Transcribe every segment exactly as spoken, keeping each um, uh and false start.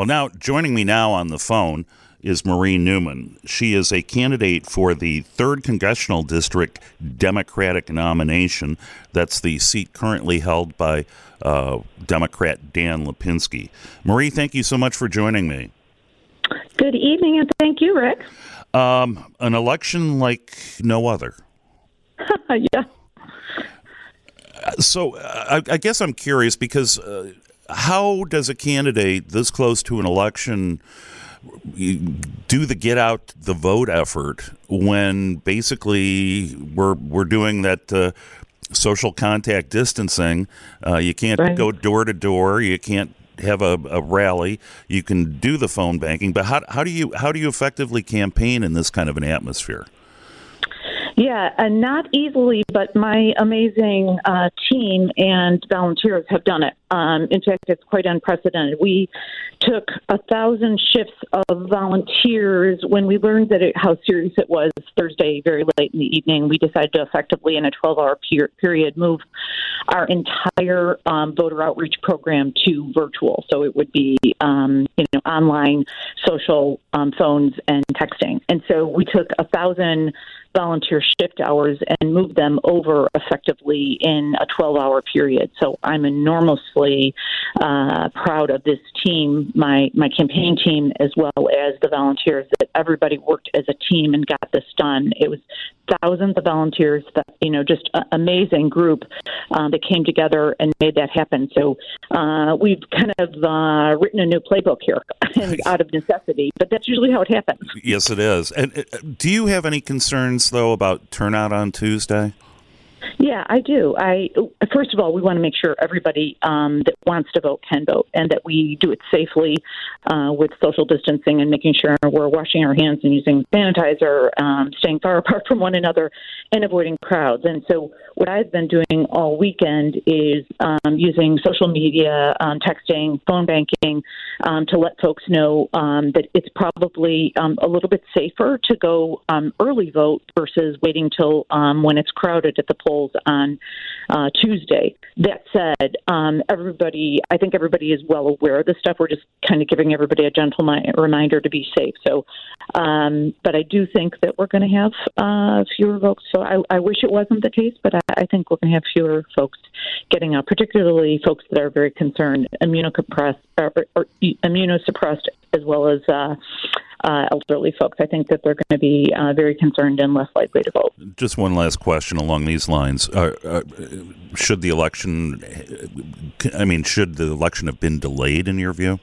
Well, now joining me now on the phone is Marie Newman. She is a candidate for the third Congressional District Democratic nomination. That's the seat currently held by uh, Democrat Dan Lipinski. Marie, thank you so much for joining me. Good evening, and thank you, Rick. Um, an election like no other. Yeah. So uh, I, I guess I'm curious because uh, how does a candidate this close to an election do the get out the vote effort when basically we're we're doing that uh, social contact distancing? Uh, you can't right. go door to door. You can't have a, a rally. You can do the phone banking, but how how do you how do you effectively campaign in this kind of an atmosphere? Yeah, and not easily, but my amazing uh, team and volunteers have done it. Um, in fact, it's quite unprecedented. We took a thousand shifts of volunteers. When we learned that it, how serious it was Thursday, very late in the evening, we decided to effectively, in a twelve-hour per- period, move our entire um, voter outreach program to virtual. So it would be, um, you know, online, social, um, phones, and texting. And so we took a thousand volunteer shift hours and move them over effectively in a twelve-hour period. So I'm enormously uh, proud of this team, my, my campaign team, as well as the volunteers, that everybody worked as a team and got this done. It was thousands of volunteers, that, you know, just an amazing group um, that came together and made that happen. So uh, we've kind of uh, written a new playbook here out of necessity, but that's usually how it happens. Yes, it is. And uh, do you have any concerns, though, about turnout on Tuesday? Yeah, I do. I first of all, we want to make sure everybody um, that wants to vote can vote, and that we do it safely uh, with social distancing and making sure we're washing our hands and using sanitizer, um, staying far apart from one another, and avoiding crowds. And so, what I've been doing all weekend is um, using social media, um, texting, phone banking, um, to let folks know um, that it's probably um, a little bit safer to go um, early vote versus waiting till um, when it's crowded at the polls on uh, Tuesday. That said, um, everybody, I think everybody is well aware of this stuff. We're just kind of giving everybody a gentle mi- reminder to be safe. So, um, but I do think that we're going to have uh, fewer folks. So I, I wish it wasn't the case, but I, I think we're going to have fewer folks getting out, particularly folks that are very concerned, immunocompressed, or, or immunosuppressed, as well as uh, uh, elderly folks. I think that they're going to be uh, very concerned and less likely to vote. Just one last question along these lines. Uh, uh, should the election, I mean, should the election have been delayed in your view?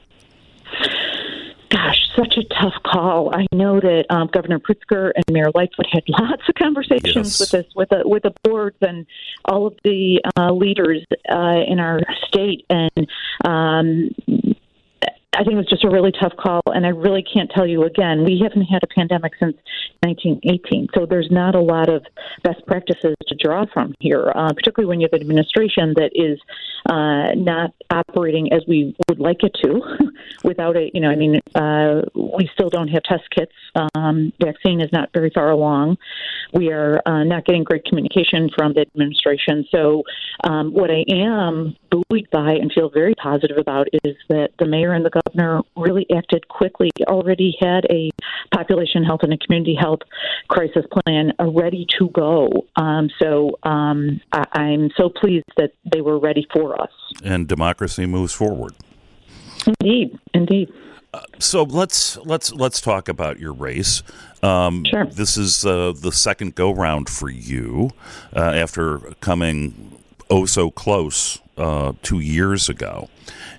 Gosh, such a tough call. I know that um, Governor Pritzker and Mayor Lightfoot had lots of conversations yes. with us, with the with the boards and all of the uh, leaders uh, in our state, and um, I think it was just a really tough call, and I really can't tell you again. We haven't had a pandemic since nineteen eighteen, so there's not a lot of best practices to draw from here, uh, particularly when you have an administration that is uh, not operating as we would like it to. Without it, you know, I mean, uh, we still don't have test kits. Um, vaccine is not very far along. We are uh, not getting great communication from the administration. So um, what I am buoyed by and feel very positive about is that the mayor and the governor really acted quickly, already had a population health and a community health crisis plan ready to go. Um, so um, I- I'm so pleased that they were ready for us. And democracy moves forward. Indeed, indeed. Uh, so let's let's let's talk about your race. Um, sure. This is uh, the second go round for you uh, after coming oh so close uh, two years ago,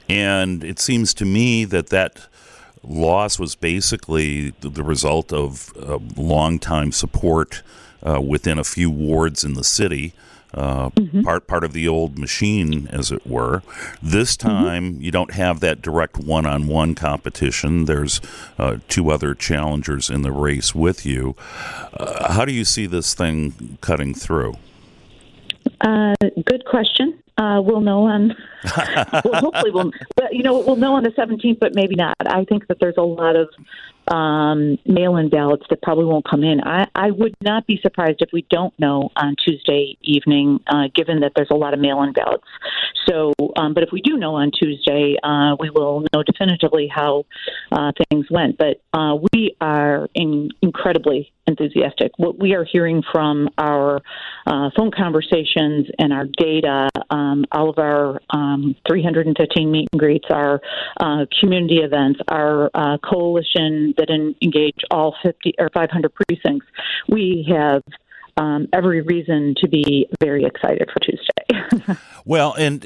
and it seems to me that that loss was basically the result of uh, long-time support uh, within a few wards in the city. Uh, mm-hmm. Part part of the old machine, as it were. This time, mm-hmm. you don't have that direct one-on-one competition. There's uh, two other challengers in the race with you. Uh, how do you see this thing cutting through? Uh, good question. Uh, we'll know on. Well, hopefully, we'll. But you know, we'll know on the seventeenth, but maybe not. I think that there's a lot of um, mail-in ballots that probably won't come in. I, I would not be surprised if we don't know on Tuesday evening, uh, given that there's a lot of mail-in ballots. So, um, but if we do know on Tuesday, uh, we will know definitively how uh, things went. But uh, we are in incredibly enthusiastic. What we are hearing from our uh, phone conversations and our data, um, all of our um, three hundred fifteen meet and greets, our uh, community events, our uh, coalition that in, engage all fifty or five hundred precincts, we have um, every reason to be very excited for Tuesday. Well, and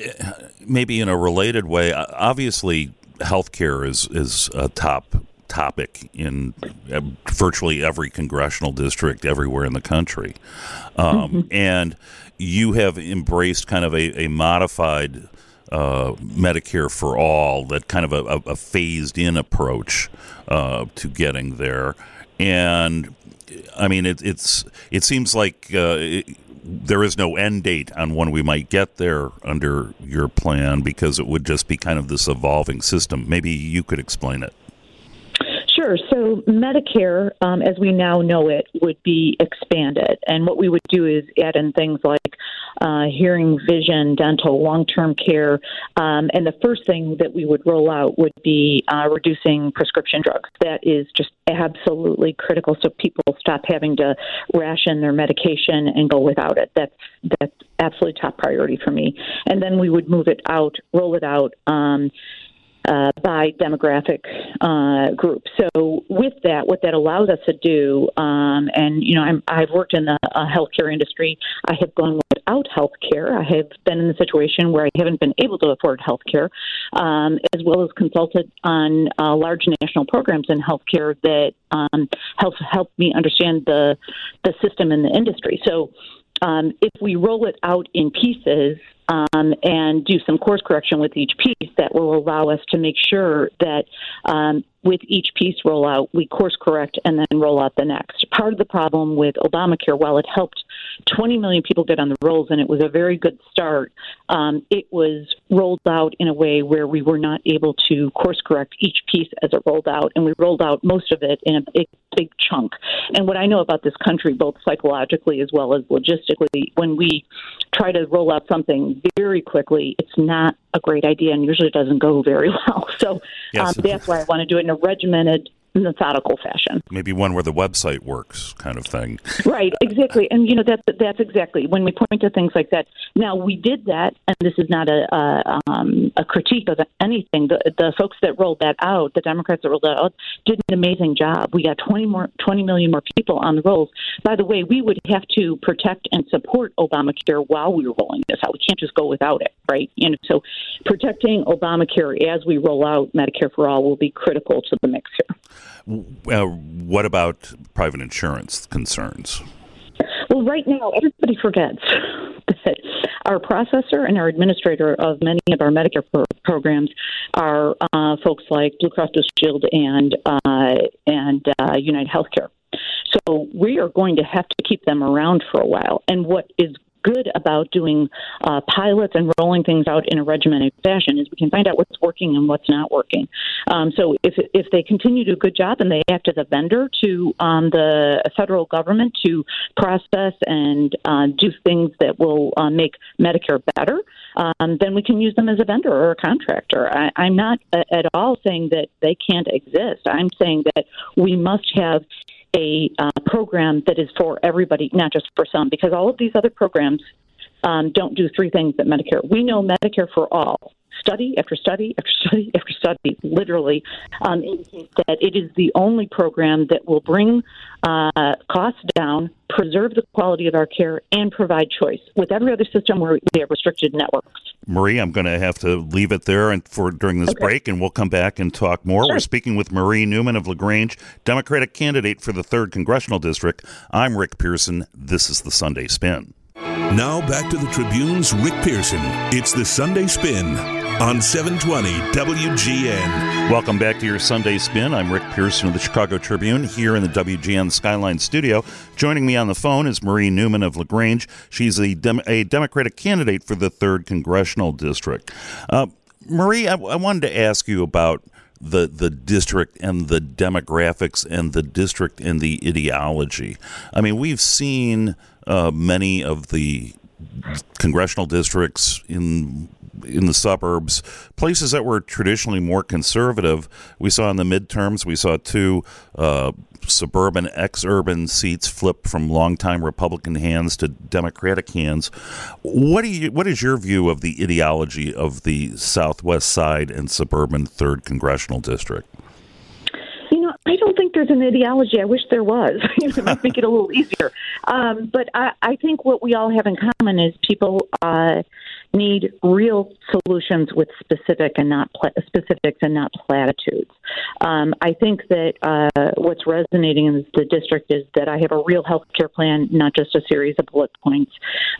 maybe in a related way, obviously healthcare is, is a top topic in virtually every congressional district everywhere in the country. Um, mm-hmm. And you have embraced kind of a, a modified uh, Medicare for all, that kind of a, a phased-in approach uh, to getting there. And, I mean, it, it's it seems like uh, it, there is no end date on when we might get there under your plan, because it would just be kind of this evolving system. Maybe you could explain it. Sure. So Medicare, um, as we now know it, would be expanded. And what we would do is add in things like uh, hearing, vision, dental, long-term care. Um, and the first thing that we would roll out would be uh, reducing prescription drugs. That is just absolutely critical, so people stop having to ration their medication and go without it. That's that's absolutely top priority for me. And then we would move it out, roll it out, um Uh, by demographic uh, group. So with that, what that allows us to do, um, and, you know, I'm, I've worked in the uh, healthcare industry. I have gone without healthcare. I have been in the situation where I haven't been able to afford healthcare, um, as well as consulted on uh, large national programs in healthcare that um, help help me understand the the system and the industry. So um, if we roll it out in pieces, Um, and do some course correction with each piece, that will allow us to make sure that um, with each piece rollout, we course correct and then roll out the next. Part of the problem with Obamacare, while it helped twenty million people get on the rolls, and it was a very good start, um, it was rolled out in a way where we were not able to course correct each piece as it rolled out, and we rolled out most of it in a big, big chunk. And what I know about this country, both psychologically as well as logistically, when we try to roll out something very quickly, it's not a great idea and usually doesn't go very well. So yes. um, that's why I want to do it in a regimented, methodical fashion. Maybe one where the website works kind of thing. Right, exactly. And, you know, that's, that's exactly when we point to things like that. Now, we did that, and this is not a a, um, a critique of anything. The, the folks that rolled that out, the Democrats that rolled that out, did an amazing job. We got twenty more, twenty million more people on the rolls. By the way, we would have to protect and support Obamacare while we were rolling this out. We can't just go without it, right? You know, so protecting Obamacare as we roll out Medicare for All will be critical to the mix here. Uh, what about private insurance concerns? Well, right now, everybody forgets that our processor and our administrator of many of our Medicare pro- programs are uh, folks like Blue Cross Blue Shield and uh, and uh, United Healthcare. So we are going to have to keep them around for a while. And what is good about doing uh, pilots and rolling things out in a regimented fashion is we can find out what's working and what's not working. Um, so if if they continue to do a good job and they act as a vendor to um, the federal government to process and uh, do things that will uh, make Medicare better, um, then we can use them as a vendor or a contractor. I, I'm not at all saying that they can't exist. I'm saying that we must have a uh, program that is for everybody, not just for some, because all of these other programs um, don't do three things that Medicare. We know Medicare for All, study after study after study after study, literally, um, indicates that it is the only program that will bring uh, costs down, preserve the quality of our care, and provide choice. With every other system, we have restricted networks. Marie, I'm going to have to leave it there and for during this okay. break, and we'll come back and talk more. Sure. We're speaking with Marie Newman of LaGrange, Democratic candidate for the third Congressional District. I'm Rick Pearson. This is The Sunday Spin. Now back to the Tribune's Rick Pearson. It's The Sunday Spin on seven twenty W G N. Welcome back to your Sunday Spin. I'm Rick Pearson of the Chicago Tribune here in the W G N Skyline studio. Joining me on the phone is Marie Newman of LaGrange. She's a, Dem- a Democratic candidate for the third Congressional District. Uh, Marie, I-, I wanted to ask you about the the district and the demographics and the district and the ideology. I mean, we've seen uh, many of the congressional districts in in the suburbs, places that were traditionally more conservative. We saw in the midterms, we saw two uh, suburban ex-urban seats flip from longtime Republican hands to Democratic hands. What do you? What is your view of the ideology of the Southwest Side and suburban third Congressional District? You know, I don't think there's an ideology. I wish there was. It might make it a little easier. Um, but I, I think what we all have in common is people uh, need real solutions with specific and not pla- specifics and not platitudes. Um, I think that uh, what's resonating in the district is that I have a real health care plan, not just a series of bullet points,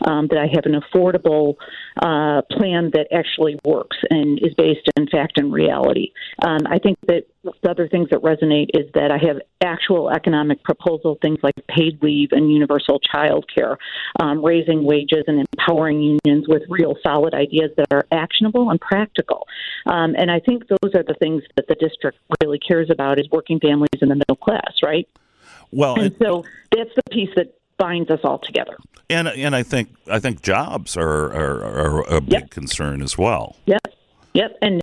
um, that I have an affordable uh, plan that actually works and is based in fact and reality. Um, I think that the other things that resonate is that I have actual economic proposal, things like paid leave and universal child care, um, raising wages and empowering unions with real solid ideas that are actionable and practical. Um, and I think those are the things that the district really cares about, is working families in the middle class, right? Well, and it, so that's the piece that binds us all together. And and I think I think jobs are, are, are a big yep. concern as well. Yep. Yep. And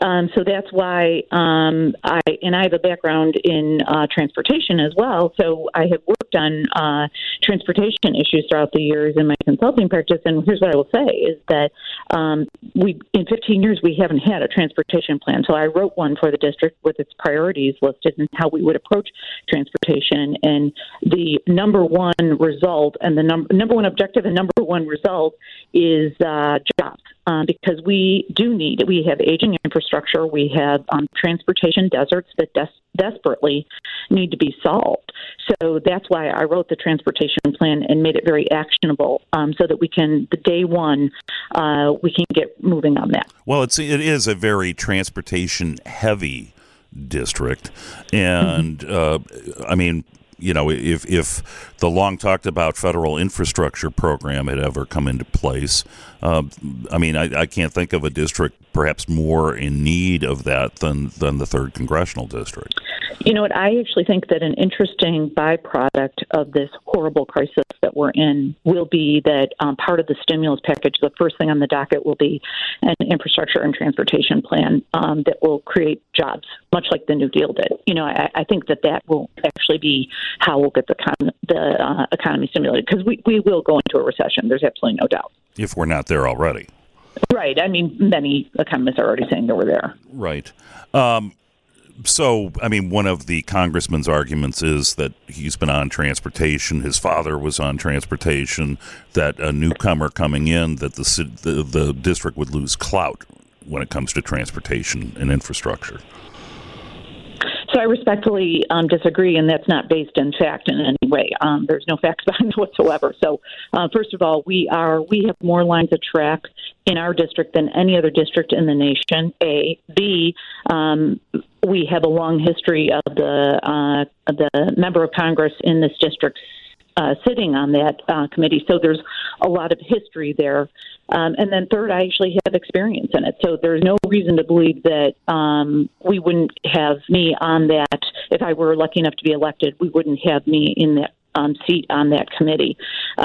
um, so that's why um, I and I have a background in uh, transportation as well. So I have worked on uh, transportation issues throughout the years in my consulting practice. And here's what I will say is that um, we in fifteen years, we haven't had a transportation plan. So I wrote one for the district with its priorities listed and how we would approach transportation. And the number one result and the num- number one objective and number one result is uh, jobs. Uh, because we do need it. We have aging infrastructure. We have um, transportation deserts that des- desperately need to be solved. So that's why I wrote the transportation plan and made it very actionable, um, so that we can, the day one, uh, we can get moving on that. Well, it's it is a very transportation-heavy district, and mm-hmm. uh, I mean. You know, if if the long-talked-about federal infrastructure program had ever come into place, uh, I mean, I, I can't think of a district perhaps more in need of that than, than the third Congressional District. You know what, I actually think that an interesting byproduct of this horrible crisis that we're in will be that um, part of the stimulus package, the first thing on the docket will be an infrastructure and transportation plan um, that will create jobs, much like the New Deal did. You know, I, I think that that will actually be how we'll get the, con- the uh, economy stimulated, because we, we will go into a recession. There's absolutely no doubt. If we're not there already. Right. I mean, many economists are already saying that we're there. Right. Um, so, I mean, one of the congressman's arguments is that he's been on transportation, his father was on transportation, that a newcomer coming in, that the the, the district would lose clout when it comes to transportation and infrastructure. So I respectfully um, disagree, and that's not based in fact in any way. Um, there's no facts behind it whatsoever. So, uh, first of all, we are we have more lines of track in our district than any other district in the nation. A, B, um, we have a long history of the uh, the member of Congress in this district uh, sitting on that uh, committee. So there's a lot of history there. Um, and then third, I actually have experience in it. So there's no reason to believe that um, we wouldn't have me on that. If I were lucky enough to be elected, we wouldn't have me in that um, seat on that committee.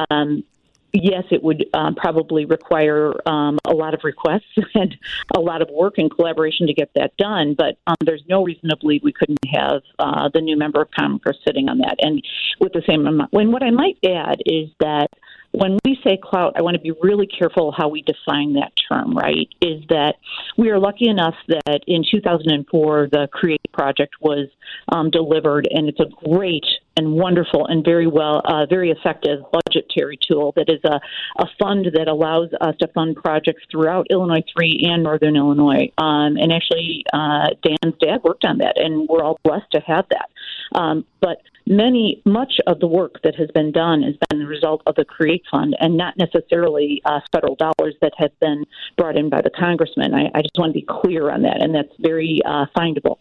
Um, yes, it would uh, probably require um, a lot of requests and a lot of work and collaboration to get that done. But um, there's no reason to believe we couldn't have uh, the new member of Congress sitting on that. And with the same amount. When what I might add is that when we say clout, I want to be really careful how we define that term, right, is that we are lucky enough that in two thousand four, the CREATE project was um, delivered, and it's a great and wonderful and very well, uh, very effective budgetary tool that is a, a fund that allows us to fund projects throughout Illinois three and Northern Illinois. Um, and actually, uh, Dan's dad worked on that, and we're all blessed to have that. Um, but many, much of the work that has been done has been the result of the CREATE fund and not necessarily uh, federal dollars that have been brought in by the congressman. I, I just want to be clear on that, and that's very uh, findable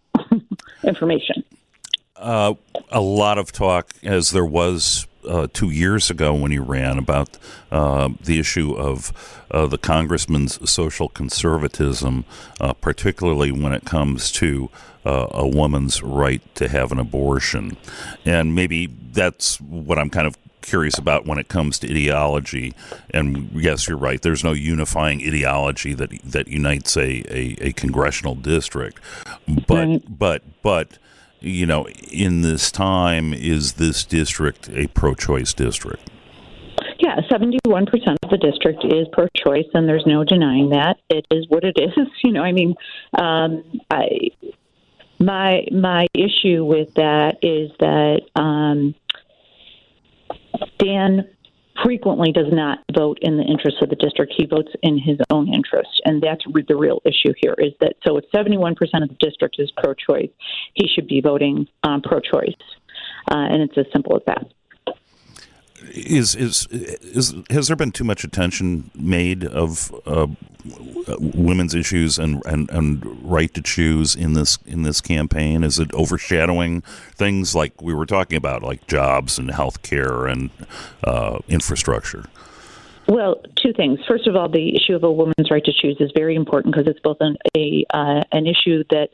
information. Uh, a lot of talk, as there was uh, two years ago when he ran about uh, the issue of uh, the congressman's social conservatism, uh, particularly when it comes to uh, a woman's right to have an abortion. And maybe that's what I'm kind of curious about when it comes to ideology. And yes, you're right, there's no unifying ideology that that unites a, a, a congressional district. But right. but but you know, in this time, is this district a pro-choice district? Yeah, seventy-one percent of the district is pro-choice, and there's no denying that. It is what it is. You know, I mean, um, I my my issue with that is that um, Dan frequently does not vote in the interest of the district. He votes in his own interest, and that's the real issue here. Is that so? If seventy-one percent of the district is pro-choice, he should be voting um, pro-choice, uh, and it's as simple as that. Is, is is has there been too much attention made of uh, women's issues and, and, and right to choose in this in this campaign? Is it overshadowing things like we were talking about, like jobs and health care and uh, infrastructure? Well, two things. First of all, the issue of a woman's right to choose is very important because it's both an a uh, an issue that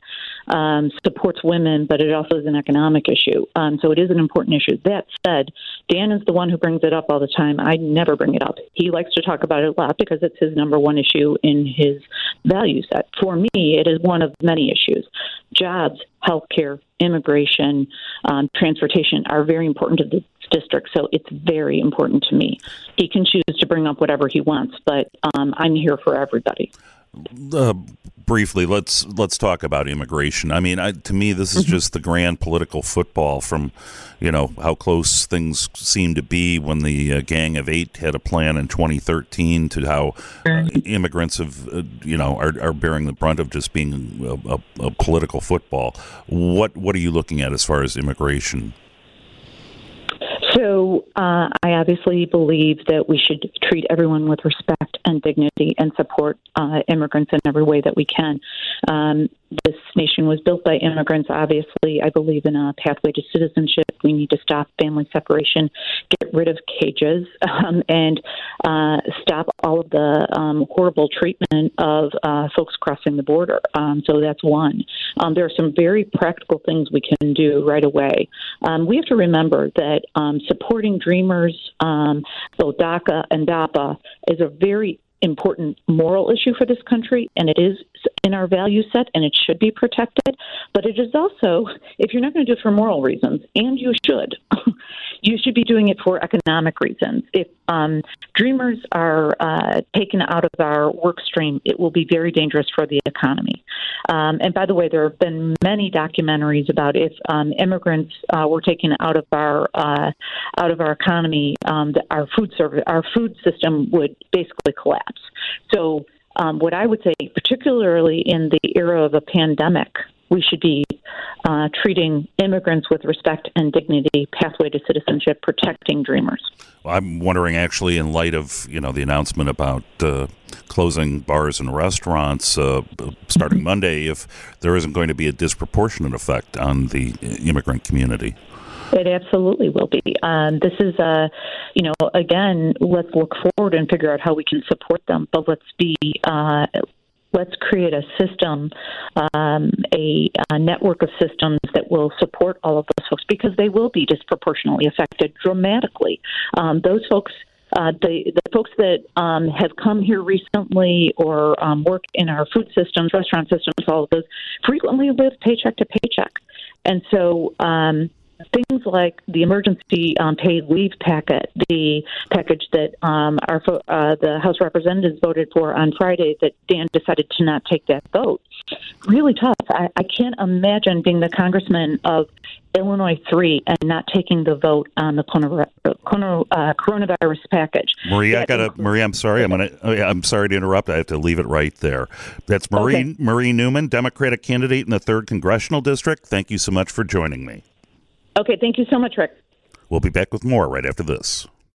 um, supports women, but it also is an economic issue. Um, so it is an important issue. That said, Dan is the one who brings it up all the time. I never bring it up. He likes to talk about it a lot because it's his number one issue in his value set. For me, it is one of many issues. Jobs, healthcare, immigration, um, transportation are very important to the district, so it's very important to me. He can choose to bring up whatever he wants, but um, I'm here for everybody. Uh, briefly, let's let's talk about immigration. I mean, I, to me, this is just the grand political football from, you know, how close things seem to be when the uh, Gang of Eight had a plan in twenty thirteen to how uh, immigrants have, uh, you know, are, are bearing the brunt of just being a, a, a political football. What what are you looking at as far as immigration? So uh, I obviously believe that we should treat everyone with respect and dignity and support uh, immigrants in every way that we can. Um, this nation was built by immigrants. Obviously, I believe in a pathway to citizenship. We need to stop family separation, get rid of cages, um, and uh, stop all of the um, horrible treatment of uh, folks crossing the border. Um, so that's one. Um, there are some very practical things we can do right away. Um, we have to remember that um, supporting DREAMers, um, so DACA and DAPA, is a very important moral issue for this country, and it is in our value set, and it should be protected. But it is also, if you're not going to do it for moral reasons, and you should, you should be doing it for economic reasons. If um, DREAMers are uh, taken out of our work stream, it will be very dangerous for the economy. Um, and by the way, there have been many documentaries about if um, immigrants uh, were taken out of our uh, out of our economy, um, the, our food service, our food system would basically collapse. So. Um, what I would say, particularly in the era of a pandemic, we should be uh, treating immigrants with respect and dignity, pathway to citizenship, protecting DREAMers. Well, I'm wondering, actually, in light of, you know, the announcement about uh, closing bars and restaurants uh, starting mm-hmm. Monday, if there isn't going to be a disproportionate effect on the immigrant community. It absolutely will be. Um, this is, uh, you know, again, let's look forward and figure out how we can support them. But let's be, uh, let's create a system, um, a, a network of systems that will support all of those folks because they will be disproportionately affected dramatically. Um, those folks. Uh, the, the folks that um, have come here recently or um, work in our food systems, restaurant systems, all of those, frequently live paycheck to paycheck. And so um, things like the emergency um, paid leave packet, the package that um, our uh, the House representatives voted for on Friday that Dan decided to not take that vote, really tough. I, I can't imagine being the congressman of Illinois three and not taking the vote on the coronavirus package. Marie, I gotta, Marie, I'm sorry. I'm gonna. I'm sorry to interrupt. I have to leave it right there. That's Marie okay. Marie Newman, Democratic candidate in the third Congressional District. Thank you so much for joining me. Okay, thank you so much, Rick. We'll be back with more right after this.